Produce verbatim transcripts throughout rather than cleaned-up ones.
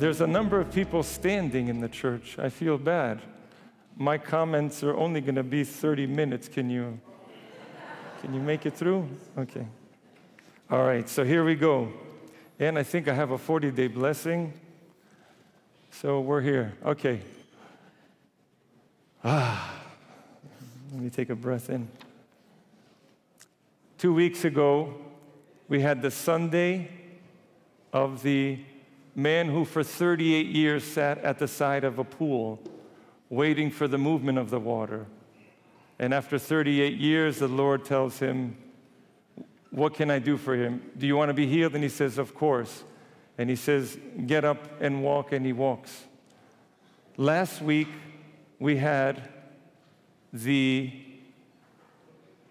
There's a number of people standing in the church. I feel bad. My comments are only going to be thirty minutes. Can you, can you make it through? Okay. All right, so here we go. And I think I have a forty-day blessing. So we're here. Okay. Ah. Let me take a breath in. Two weeks ago, we had the Sunday of the man who for thirty-eight years sat at the side of a pool waiting for the movement of the water. And after thirty-eight years, the Lord tells him, what can I do for him? Do you want to be healed? And he says, of course. And he says, get up and walk, and he walks. Last week, we had the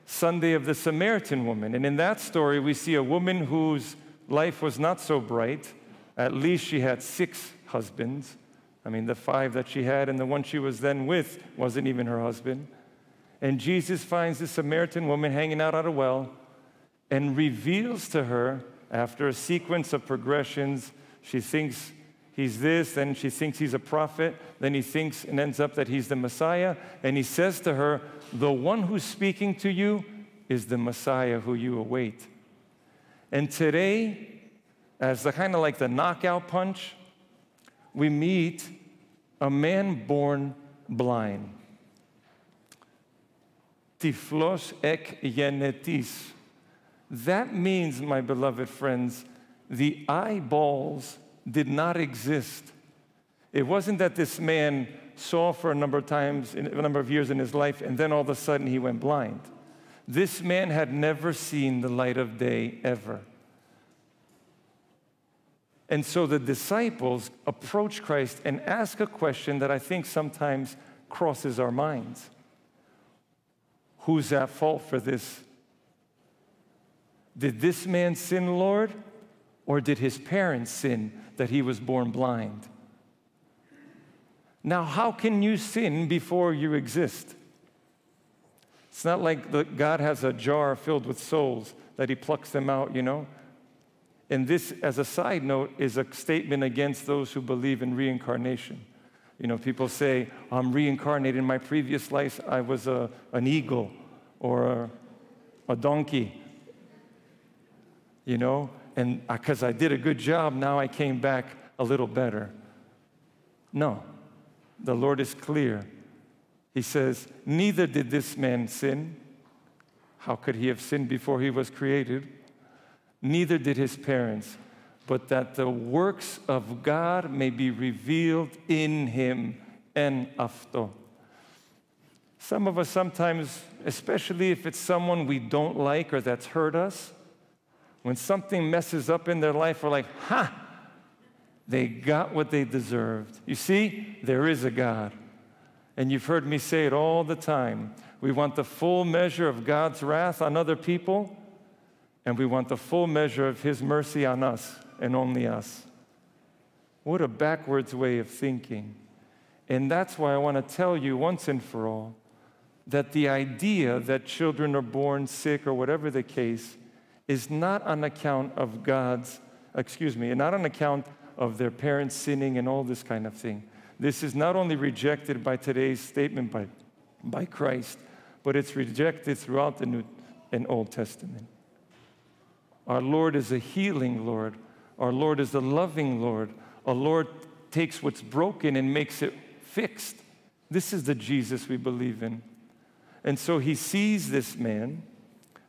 Sunday of the Samaritan woman. And in that story, we see a woman whose life was not so bright. At least she had six husbands. I mean, the five that she had and the one she was then with wasn't even her husband. And Jesus finds this Samaritan woman hanging out at a well and reveals to her, after a sequence of progressions, she thinks he's this, then she thinks he's a prophet, then he thinks and ends up that he's the Messiah, and he says to her, the one who's speaking to you is the Messiah who you await. And today, as the kind of like the knockout punch, we meet a man born blind. Tiflos ek genetis. That means, my beloved friends, the eyeballs did not exist. It wasn't that this man saw for a number of times, a number of years in his life, and then all of a sudden he went blind. This man had never seen the light of day ever. And so the disciples approach Christ and ask a question that I think sometimes crosses our minds. Who's at fault for this? Did this man sin, Lord? Or did his parents sin that he was born blind? Now, how can you sin before you exist? It's not like the, God has a jar filled with souls that he plucks them out, you know? And this, as a side note, is a statement against those who believe in reincarnation. You know, people say, I'm reincarnated. In my previous life, I was a, an eagle or a, a donkey, you know? And because I did a good job, now I came back a little better. No, the Lord is clear. He says, neither did this man sin. How could he have sinned before he was created? Neither did his parents, but that the works of God may be revealed in him. En afto. Some of us sometimes, especially if it's someone we don't like or that's hurt us, when something messes up in their life, we're like, ha, they got what they deserved. You see, there is a God. And you've heard me say it all the time. We want the full measure of God's wrath on other people, and we want the full measure of his mercy on us and only us. What a backwards way of thinking. And that's why I want to tell you once and for all that the idea that children are born sick or whatever the case is not on account of God's, excuse me, not on account of their parents sinning and all this kind of thing. This is not only rejected by today's statement by, by Christ, but it's rejected throughout the New and Old Testament. Our Lord is a healing Lord. Our Lord is a loving Lord. Our Lord takes what's broken and makes it fixed. This is the Jesus we believe in. And so he sees this man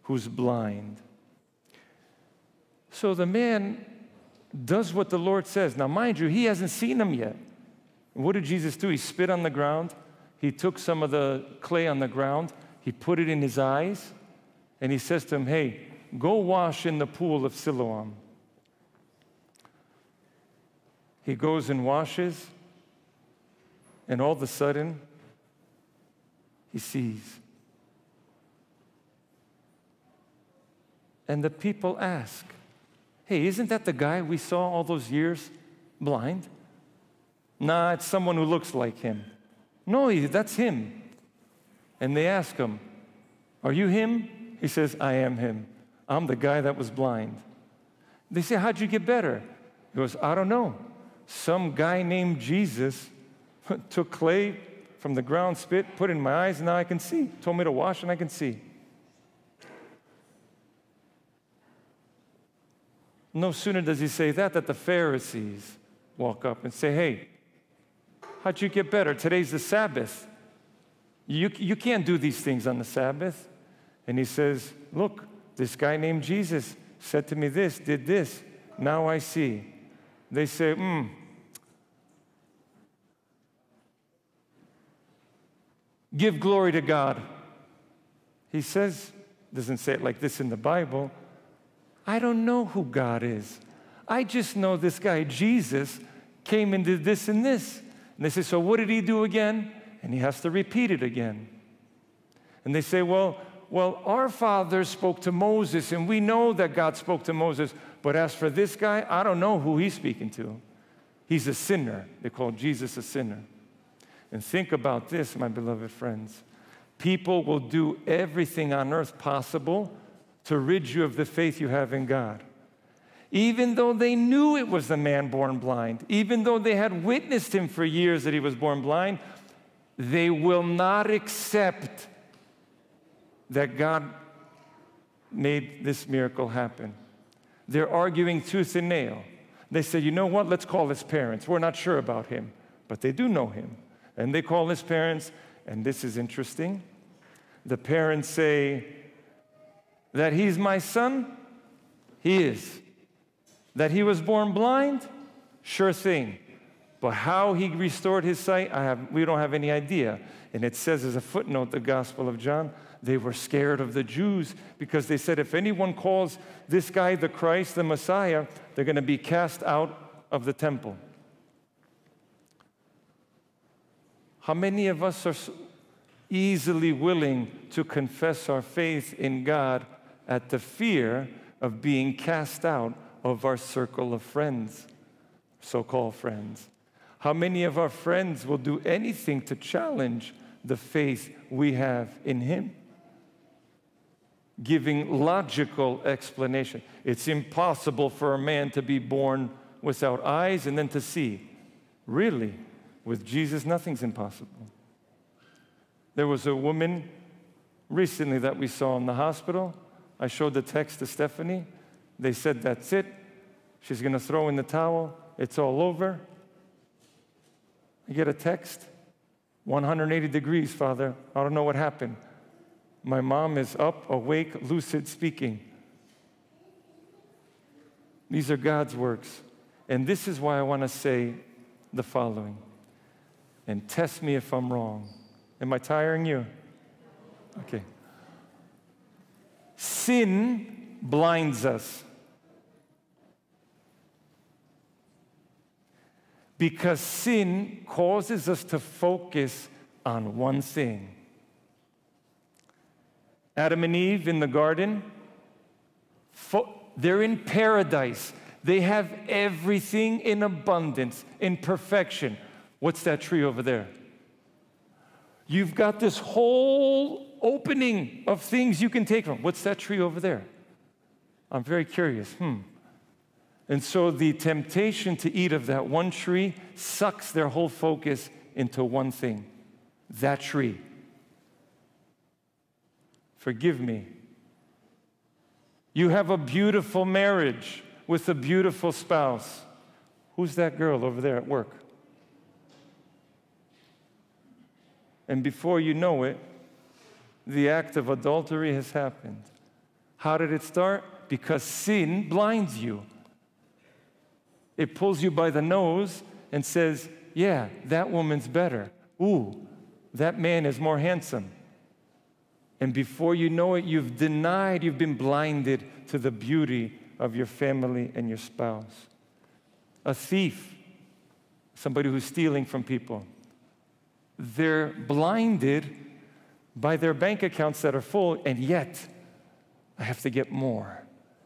who's blind. So the man does what the Lord says. Now, mind you, he hasn't seen him yet. What did Jesus do? He spit on the ground. He took some of the clay on the ground. He put it in his eyes. And he says to him, hey, go wash in the pool of Siloam. He goes and washes. And all of a sudden, he sees. And the people ask, hey, isn't that the guy we saw all those years blind? Nah, it's someone who looks like him. No, that's him. And they ask him, are you him? He says, I am him. I'm the guy that was blind. They say, how'd you get better? He goes, I don't know. some guy named Jesus took clay from the ground, spit, put it in my eyes, and now I can see. Told me to wash, and I can see. No sooner does he say that, that the Pharisees walk up and say, hey, how'd you get better? Today's the Sabbath. You, you can't do these things on the Sabbath. And he says, look, this guy named Jesus said to me this, did this. Now I see. They say, hmm, give glory to God. He says, doesn't say it like this in the Bible, I don't know who God is. I just know this guy, Jesus, came and did this and this. And they say, so what did he do again? And he has to repeat it again. And they say, well, well, our father spoke to Moses, and we know that God spoke to Moses, but as for this guy, I don't know who he's speaking to. He's a sinner. They call Jesus a sinner. And think about this, my beloved friends. People will do everything on earth possible to rid you of the faith you have in God. Even though they knew it was the man born blind, even though they had witnessed him for years that he was born blind, they will not accept that God made this miracle happen. They're arguing tooth and nail. They say, you know what, let's call his parents. We're not sure about him, but they do know him. And they call his parents, and this is interesting. The parents say, that he's my son? He is. That he was born blind? Sure thing. But how he restored his sight, I have, we don't have any idea. And it says as a footnote, the Gospel of John, they were scared of the Jews because they said, if anyone calls this guy the Christ, the Messiah, they're going to be cast out of the temple. How many of us are easily willing to confess our faith in God at the fear of being cast out of our circle of friends, so-called friends? How many of our friends will do anything to challenge the faith we have in Him? Giving logical explanation. It's impossible for a man to be born without eyes and then to see. Really? With Jesus, nothing's impossible. There was a woman recently that we saw in the hospital. I showed the text to Stephanie. They said, that's it. She's going to throw in the towel. It's all over. I get a text. one hundred eighty degrees, Father. I don't know what happened. My mom is up, awake, lucid, speaking. These are God's works. And this is why I want to say the following. And test me if I'm wrong. Am I tiring you? Okay. Sin blinds us. Because sin causes us to focus on one thing. Adam and Eve in the garden, they're in paradise. They have everything in abundance, in perfection. What's that tree over there? You've got this whole opening of things you can take from. What's that tree over there? I'm very curious. Hmm. And so the temptation to eat of that one tree sucks their whole focus into one thing, that tree. Forgive me. You have a beautiful marriage with a beautiful spouse. Who's that girl over there at work? And before you know it, the act of adultery has happened. How did it start? Because sin blinds you. It pulls you by the nose and says, yeah, that woman's better. Ooh, that man is more handsome. And before you know it, you've denied, you've been blinded to the beauty of your family and your spouse. A thief, somebody who's stealing from people. They're blinded by their bank accounts that are full, and yet, I have to get more.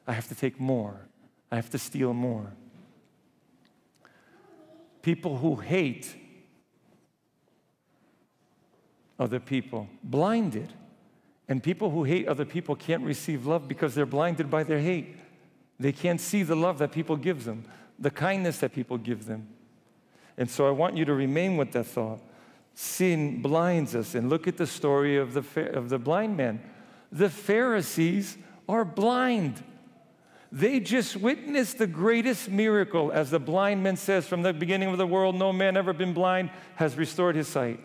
I have to take more. I have to steal more. People who hate other people, blinded. And people who hate other people can't receive love because they're blinded by their hate. They can't see the love that people give them, the kindness that people give them. And so I want you to remain with that thought. Sin blinds us. And look at the story of the, of the blind man. The Pharisees are blind. They just witnessed the greatest miracle. As the blind man says, from the beginning of the world, no man ever been blind has restored his sight.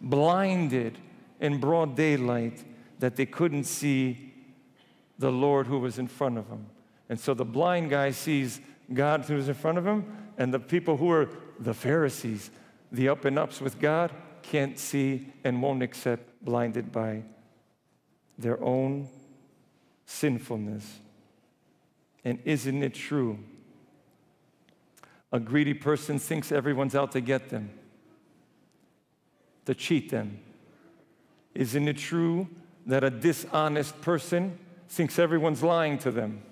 Blinded in broad daylight, that they couldn't see the Lord who was in front of them. And so the blind guy sees God who's in front of him, and the people who are the Pharisees, the up and ups with God, can't see and won't accept, blinded by their own sinfulness. And isn't it true? A greedy person thinks everyone's out to get them, to cheat them. Isn't it true that a dishonest person thinks everyone's lying to them?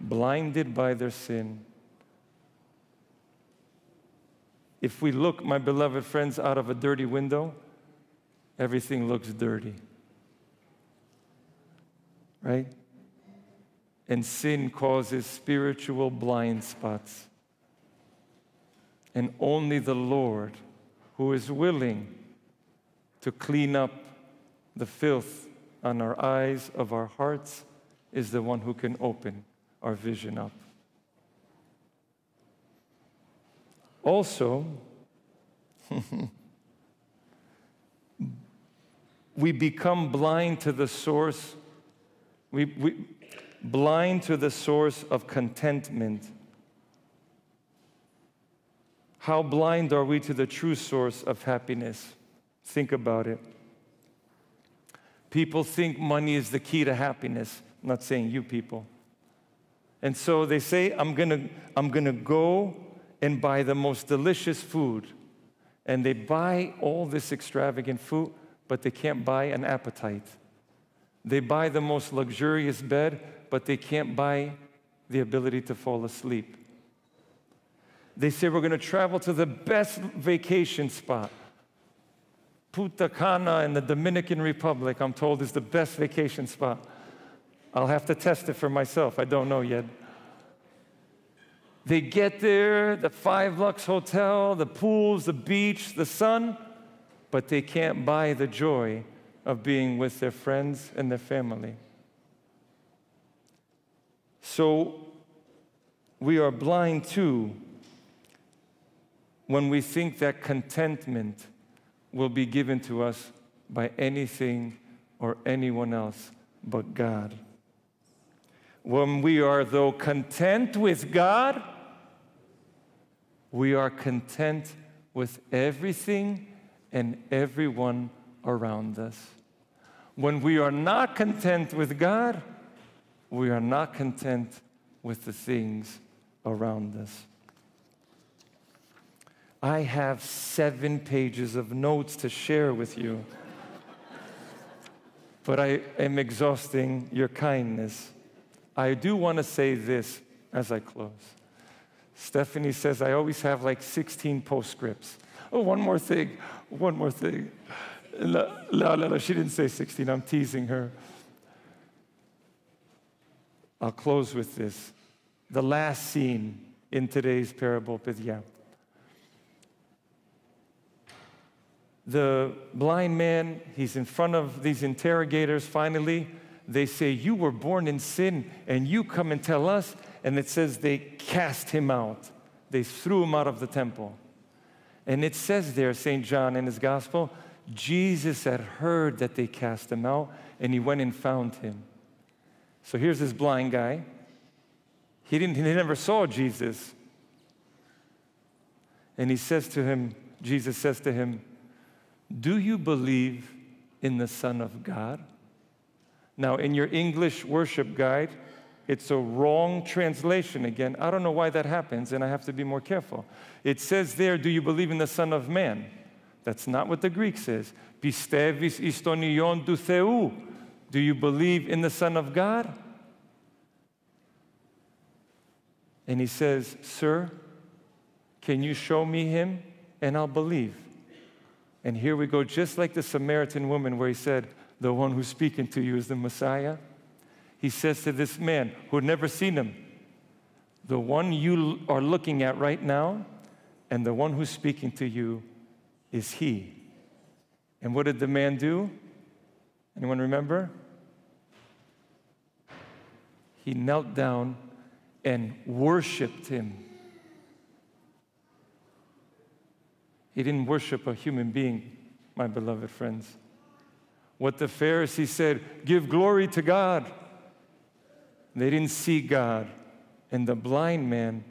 Blinded by their sin. If we look, my beloved friends, out of a dirty window, everything looks dirty. Right? And sin causes spiritual blind spots. And only the Lord, who is willing to clean up the filth on our eyes of our hearts, is the one who can open our vision up. Also, we become blind to the source, we, we blind to the source of contentment. How blind are we to the true source of happiness? Think about it. People think money is the key to happiness. I'm not saying you people. And so they say, I'm gonna, I'm gonna go and buy the most delicious food. And they buy all this extravagant food, but they can't buy an appetite. They buy the most luxurious bed, but they can't buy the ability to fall asleep. They say, we're gonna travel to the best vacation spot. Punta Cana in the Dominican Republic, I'm told, is the best vacation spot. I'll have to test it for myself. I don't know yet. They get there, the five lux hotel, the pools, the beach, the sun, but they can't buy the joy of being with their friends and their family. So we are blind too when we think that contentment will be given to us by anything or anyone else but God. When we are, though, content with God, we are content with everything and everyone around us. When we are not content with God, we are not content with the things around us. I have seven pages of notes to share with you, but I am exhausting your kindness. I do want to say this as I close. Stephanie says, I always have like sixteen postscripts. Oh, one more thing, one more thing. No, no, no, she didn't say sixteen, I'm teasing her. I'll close with this. The last scene in today's parable, yeah. The blind man, he's in front of these interrogators finally. They say, you were born in sin, and you come and tell us. And it says they cast him out. They threw him out of the temple. And it says there, Saint John in his gospel, Jesus had heard that they cast him out, and he went and found him. So here's this blind guy. He, didn't, he never saw Jesus. And he says to him, Jesus says to him, do you believe in the Son of God? Now, in your English worship guide, it's a wrong translation again. I don't know why that happens, and I have to be more careful. It says there, do you believe in the Son of Man? That's not what the Greek says. Pistevis istonion du Theou. Do you believe in the Son of God? And he says, sir, can you show me him, and I'll believe. And here we go, just like the Samaritan woman where he said, the one who's speaking to you is the Messiah. He says to this man who had never seen him, the one you are looking at right now, and the one who's speaking to you is he. And what did the man do? Anyone remember? He knelt down and worshiped him. He didn't worship a human being, my beloved friends. What the Pharisees said, give glory to God. They didn't see God. And the blind man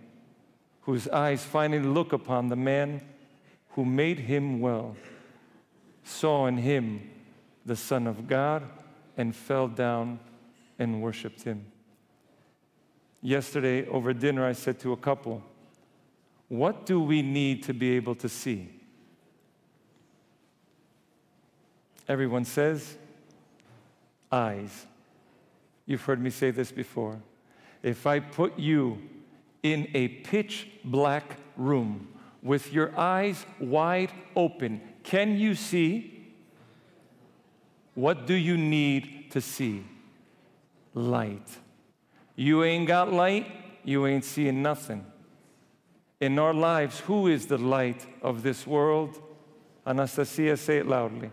whose eyes finally look upon the man who made him well, saw in him the Son of God and fell down and worshiped him. Yesterday over dinner, I said to a couple, what do we need to be able to see? Everyone says, eyes. You've heard me say this before. If I put you in a pitch black room with your eyes wide open, can you see? What do you need to see? Light. You ain't got light, you ain't seeing nothing. In our lives, who is the light of this world? Anastasia, say it loudly.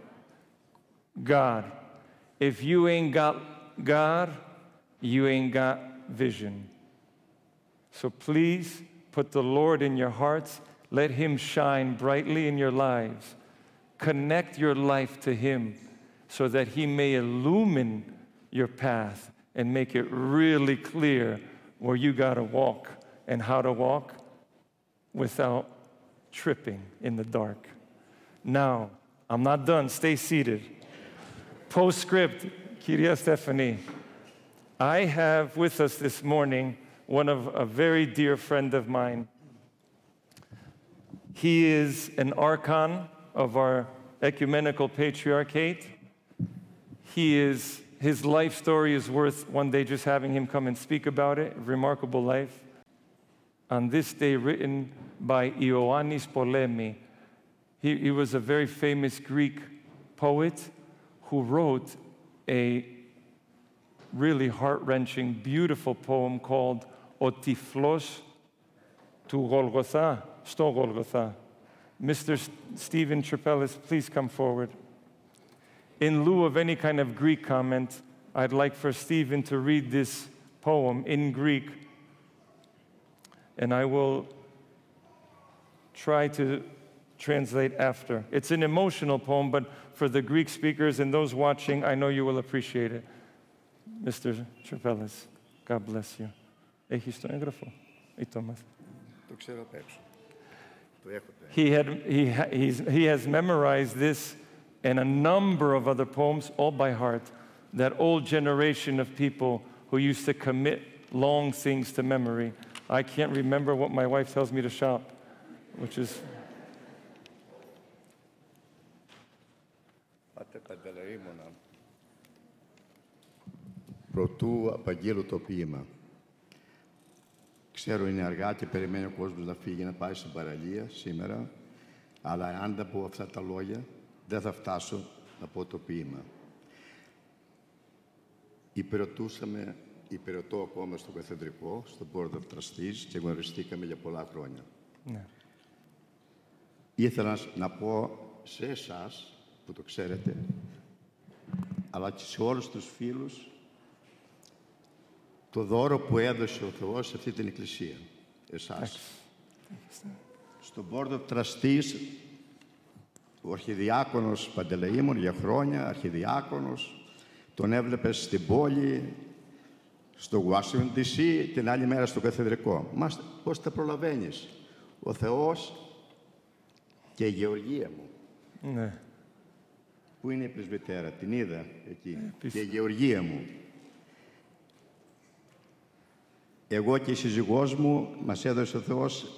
God. If you ain't got God, you ain't got vision. So please put the Lord in your hearts. Let him shine brightly in your lives. Connect your life to him so that he may illumine your path and make it really clear where you got to walk and how to walk without tripping in the dark. Now, I'm not done. Stay seated. Postscript, Kyria Stephanie. I have with us this morning one of a very dear friend of mine. He is an archon of our ecumenical patriarchate. He is, his life story is worth one day just having him come and speak about it. Remarkable life. On this day, written by Ioannis Polemi. He, he was a very famous Greek poet who wrote a really heart-wrenching, beautiful poem called O Tiflos Tu Golgotha, Sto Golgotha. Mister Stephen Trypelis, please come forward. In lieu of any kind of Greek comment, I'd like for Stephen to read this poem in Greek, and I will try to translate after. It's an emotional poem, but for the Greek speakers and those watching, I know you will appreciate it. Mister Trypelis, God bless you. Έχεις το έγγραφο, ή το μάθα. Το ξέρω απ' έξω. He, had, he, he's, he has memorized this and a number of other poems, all by heart, that old generation of people who used to commit long things to memory. I can't remember what my wife tells me to shop, which is... Πάτε Παντελεήμονα, προτού απαγγείλω το ποίημα. Ξέρω είναι αργά και περιμένει ο κόσμος να φύγει να πάει στην παραλία σήμερα, αλλά αν τα πω αυτά τα λόγια δεν θα φτάσω να πω το ποίημα. Υπηρετούσαμε, υπηρετώ ακόμα στο καθεδρικό, στο Board of Trustees και γνωριστήκαμε για πολλά χρόνια. Ναι. Ήθελα να πω σε εσάς που το ξέρετε, αλλά και σε όλους τους φίλους, το δώρο που έδωσε ο Θεός σε αυτή την Εκκλησία, εσάς. Στο Board of Trustees, ο Αρχιδιάκονος Παντελεήμων για χρόνια, Αρχιδιάκονος, τον έβλεπες στην πόλη, στο Washington ντι σι, την άλλη μέρα στο Καθεδρικό. Μας, πώς τα προλαβαίνεις. Ο Θεός και η Γεωργία μου. Ναι. Πού είναι η πρεσβυτέρα, την είδα εκεί. Ε, και η Γεωργία μου. Εγώ και η σύζυγός μου μας έδωσε ο Θεός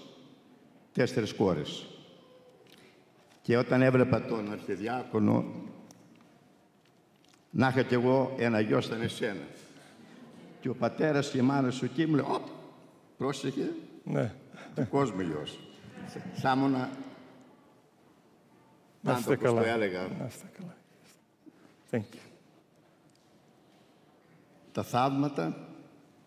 τέσσερις κόρες. Και όταν έβλεπα τον Αρχιδιάκονο, να είχα κι εγώ ένα γιο σαν εσένα. Και ο πατέρας και η μάνα σου εκεί μου λέει, «Ωπ, πρόσεχε, ναι. Του κόσμου γιος». Θα ήμουν πάντα όπως το έλεγα. Τα θαύματα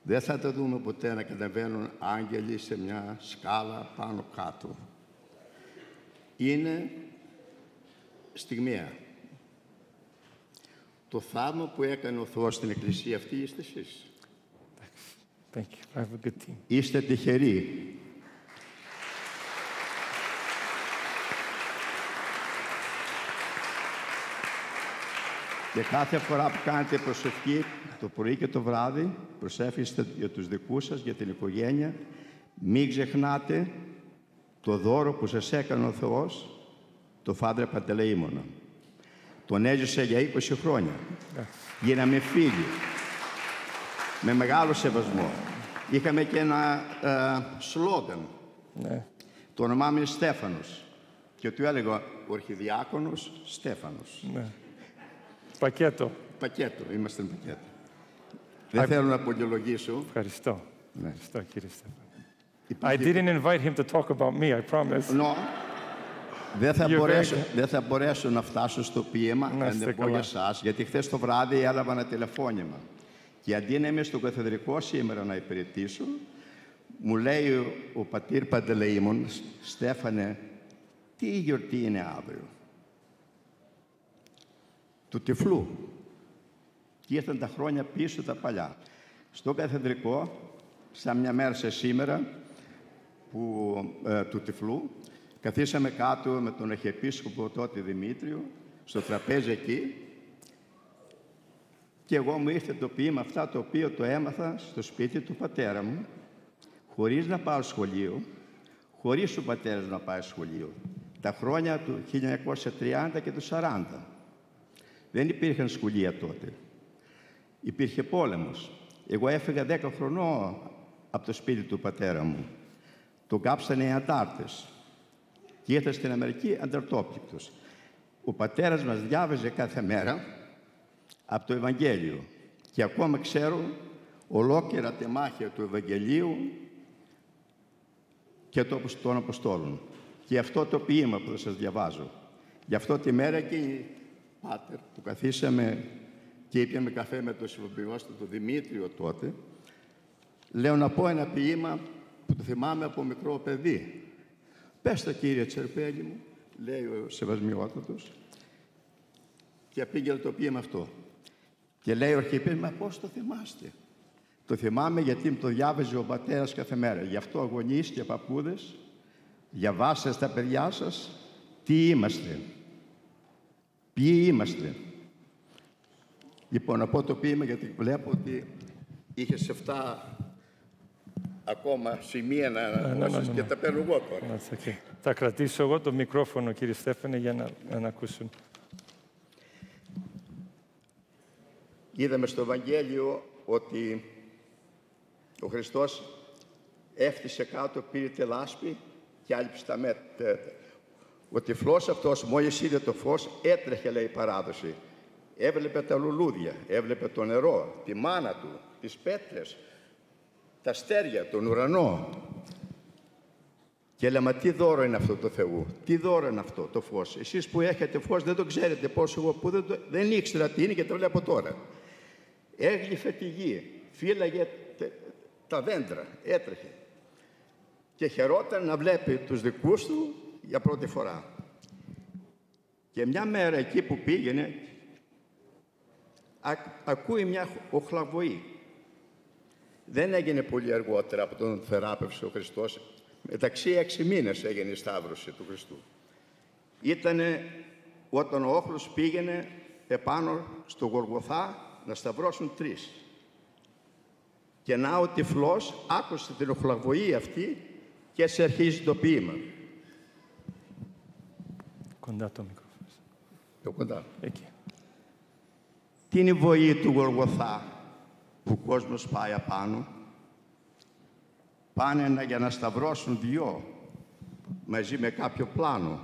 δεν θα τα δούμε ποτέ να κατεβαίνουν άγγελοι σε μια σκάλα πάνω κάτω. είναι στιγμιαία. Το θαύμα που έκανε ο Θεός στην Εκκλησία αυτή είστε εσείς. Thank you. I have a good team. Είστε τυχεροί. Και κάθε φορά που κάνετε προσευχή, το πρωί και το βράδυ, προσεύχεστε για τους δικούς σας, για την οικογένεια. Μην ξεχνάτε το δώρο που σας έκανε ο Θεός, το Φάδρε Παντελεήμονα. Τον έζησε για είκοσι χρόνια. Yeah. Γίναμε φίλοι. Με μεγάλο σεβασμό. Είχαμε και ένα ε, σλόγγαν. Yeah. Το όνομά μου είναι Στέφανος. Και του έλεγα ο Αρχιδιάκονος Στέφανος. Yeah. Πακέτο. Πακέτο. Είμαστε πακέτο. Δεν I... θέλω να πολυλογήσω. Ευχαριστώ. Ναι. Ευχαριστώ, κύριε Στέφανο. I didn't invite him to talk about me, I promise. No. Δεν θα, μπορέσω, δεν θα μπορέσω να φτάσω στο ποίημα, να δεν πω για εσάς, γιατί χθες το βράδυ έλαβα ένα τηλεφώνημα. Και αντί να είμαι στο καθεδρικό σήμερα να υπηρετήσω, μου λέει ο πατήρ Παντελεήμων, Στέφανε, τι γιορτή είναι αύριο. Του τυφλού. Και ήρθαν τα χρόνια πίσω τα παλιά. Στο καθεδρικό, σαν μια μέρα σε σήμερα, που, ε, του τυφλού, καθίσαμε κάτω με τον Αρχιεπίσκοπο τότε Δημήτριο, στο τραπέζι εκεί, και εγώ μου ήρθε το ποίημα αυτά το οποίο το έμαθα στο σπίτι του πατέρα μου, χωρίς να πάω σχολείο, χωρίς ο πατέρας να πάει σχολείο, τα χρόνια του χίλια εννιακόσια τριάντα και του σαράντα. Δεν υπήρχαν σχολεία τότε. Υπήρχε πόλεμος. Εγώ έφυγα δέκα χρονών από το σπίτι του πατέρα μου. Τον κάψανε οι αντάρτες. Και ήρθα στην Αμερική ανταρτόπληκτος. Ο πατέρας μας διάβαζε κάθε μέρα από το Ευαγγέλιο. Και ακόμα ξέρω ολόκληρα τεμάχια του Ευαγγελίου και των Αποστόλων. Και αυτό το ποίημα που θα σας διαβάζω. Γι' αυτό τη μέρα εκείνη, Πάτερ, που καθίσαμε και ήπιαμε καφέ με τον συμβιβαστό τον Δημήτριο τότε, λέω να πω ένα ποίημα που το θυμάμαι από μικρό παιδί. «Πες το, κύριε Τσερπέλη μου», λέει ο Σεβασμιότατος, και πήγε το ποίημα αυτό. Και λέει ο Αρχιεπίσκοπος, «Μα πώς το θυμάστε?» Το θυμάμαι γιατί μου το διάβαζε ο πατέρας κάθε μέρα. Γι' αυτό αγωνείς και παππούδες, διαβάστε στα παιδιά σας τι είμαστε, ποιοι είμαστε. Λοιπόν, να πω το ποίημα γιατί βλέπω ότι είχε σε αυτά ακόμα σημεία να αναγνώσεις και τα παίρνω εγώ τώρα. Θα κρατήσω εγώ το μικρόφωνο, κύριε Στέφανε, για να, να ακούσουν. Είδαμε στο Ευαγγέλιο ότι ο Χριστός έφτισε κάτω, πήρε τη λάσπη και άλυψε τα μέτρα. Ο τυφλός αυτός, μόλις είδε το φως, έτρεχε, λέει η παράδοση. Έβλεπε τα λουλούδια, έβλεπε το νερό, τη μάνα του, τις πέτρες, τα αστέρια, τον ουρανό. Και λέμε, μα τι δώρο είναι αυτό το Θεού, τι δώρο είναι αυτό το φως. Εσείς που έχετε φως δεν το ξέρετε πόσο εγώ που δεν, το, δεν ήξερα τι είναι και το βλέπω τώρα. Έγλυφε τη γη, φύλαγε τα δέντρα, έτρεχε. Και χαιρόταν να βλέπει τους δικούς του για πρώτη φορά. Και μια μέρα εκεί που πήγαινε, α, ακούει μια οχλαβοή. Δεν έγινε πολύ αργότερα από τον θεράπευσε ο Χριστός. Μεταξύ έξι μήνες έγινε η σταύρωση του Χριστού. Ήτανε όταν ο όχλος πήγαινε επάνω στο Γολγοθά να σταυρώσουν τρεις. Και να ο τυφλός άκουσε την οχλαβοή αυτή και σε αρχίζει το ποίημα. Κοντά το μικρόφωνο. Το κοντά. Εκεί. Τι είναι η βοή του Γολγοθά που ο κόσμος πάει απάνω. Πάνε για να σταυρώσουν δυο μαζί με κάποιο πλάνο.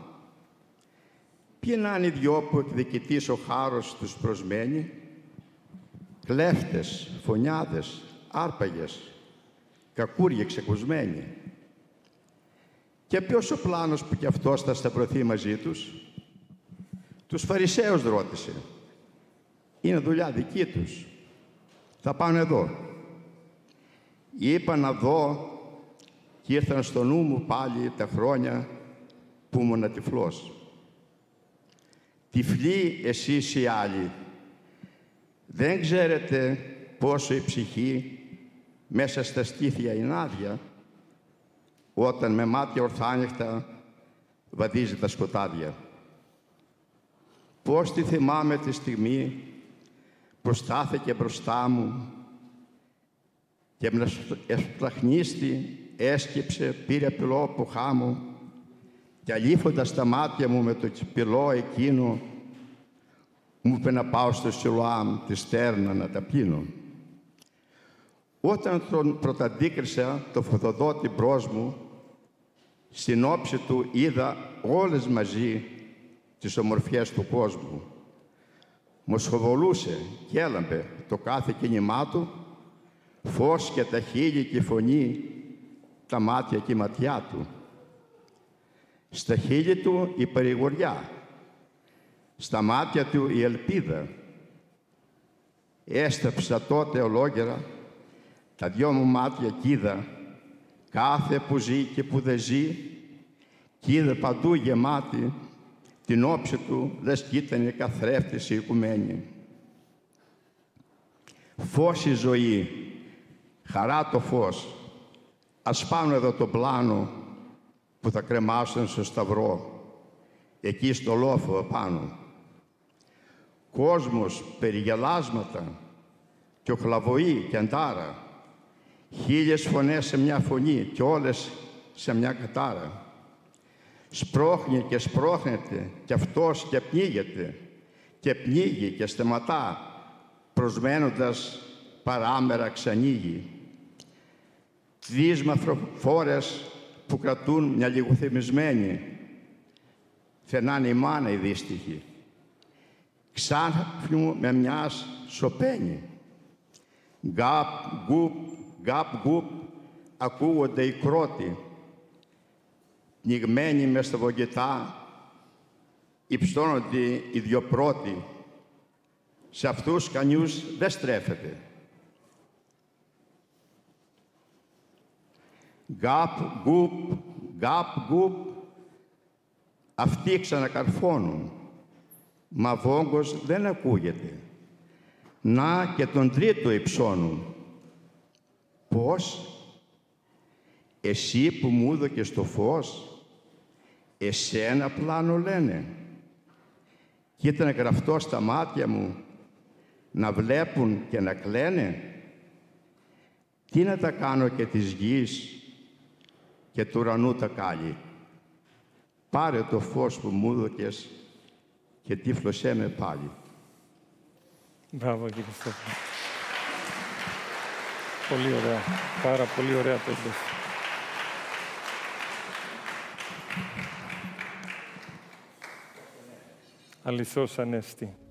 Ποιοι να είναι οι δυο που εκδικητής ο χάρος τους προσμένει. Κλέφτες, φωνιάδες, άρπαγες, κακούργοι ξεκουσμένοι. Και ποιος ο πλάνος που κι αυτός θα σταυρωθεί μαζί τους. Τους Φαρισαίους ρώτησε. Είναι δουλειά δική τους. Θα πάνε εδώ. Είπα να δω και ήρθαν στο νου μου πάλι τα χρόνια που ήμουν τυφλός. Τυφλοί εσείς οι άλλοι, δεν ξέρετε πόσο η ψυχή μέσα στα στήθια είναι άδεια, όταν με μάτια ορθάνυχτα βαδίζει τα σκοτάδια. Πώς τη θυμάμαι τη στιγμή που στάθηκε μπροστά μου και με εσπλαχνίστη έσκυψε, πήρε πυλό από χάμου και αλήφοντας τα μάτια μου με το πυλό εκείνο μου είπε να πάω στο Σιλοάμ, τη στέρνα, να τα πίνω. Όταν τον πρωταντίκρισα, το φωτοδότη μπρος μου, στην όψη του είδα όλες μαζί τις ομορφιές του κόσμου. Μοσχοβολούσε και έλαμπε το κάθε κίνημά του, φως και τα χείλη και η φωνή, τα μάτια και η ματιά του. Στα χείλη του η παρηγοριά, στα μάτια του η ελπίδα. Έσταψα τότε ολόγερα τα δυο μου μάτια κι είδα, κάθε που ζει και που δεν ζει, κι είδα παντού γεμάτη την όψη του, λες κι ήταν η καθρέφτης η οικουμένη. Φως η ζωή, χαρά το φως, ας πάνω εδώ το πλάνο που θα κρεμάσουν στο σταυρό, εκεί στο λόφο επάνω. Κόσμος, περιγελάσματα και οχλαβοή και αντάρα, χίλιες φωνές σε μια φωνή και όλες σε μια κατάρα. Σπρώχνει και σπρώχνεται και αυτός και πνίγεται και πνίγει και σταματά, προσμένοντας παράμερα ξανήγει. Τρεις μαυροφόρες που κρατούν μια λιγοθυμισμένη, φαινάνε η μάνα η δύστυχη. Ξάφνου με μιας σωπαίνει. Γκάπ, γκουπ, γκάπ, γκουπ, ακούγονται οι κρότοι. Πνιγμένοι μες στα βογγετά, υψώνονται οι δυο πρώτοι. Σε αυτούς κανείς δεν στρέφεται. Γκάπ, γκουπ, γκάπ, γκουπ, αυτοί ξανακαρφώνουν, μα βόγκος δεν ακούγεται. Να και τον τρίτο υψώνουν. Πώς, εσύ που μου έδωκες το φως, εσένα πλάνο λένε. Κι ήταν γραφτό στα μάτια μου να βλέπουν και να κλαίνε. Τι να τα κάνω και της γης και του ουρανού τα κάλλη. Πάρε το φως που μου έδωκες και τύφλωσέ με πάλι. Μπράβο, κύριε Στέφανο. Πολύ ωραία. Πάρα πολύ ωραία παιδιά. Αληθώς ανέστη.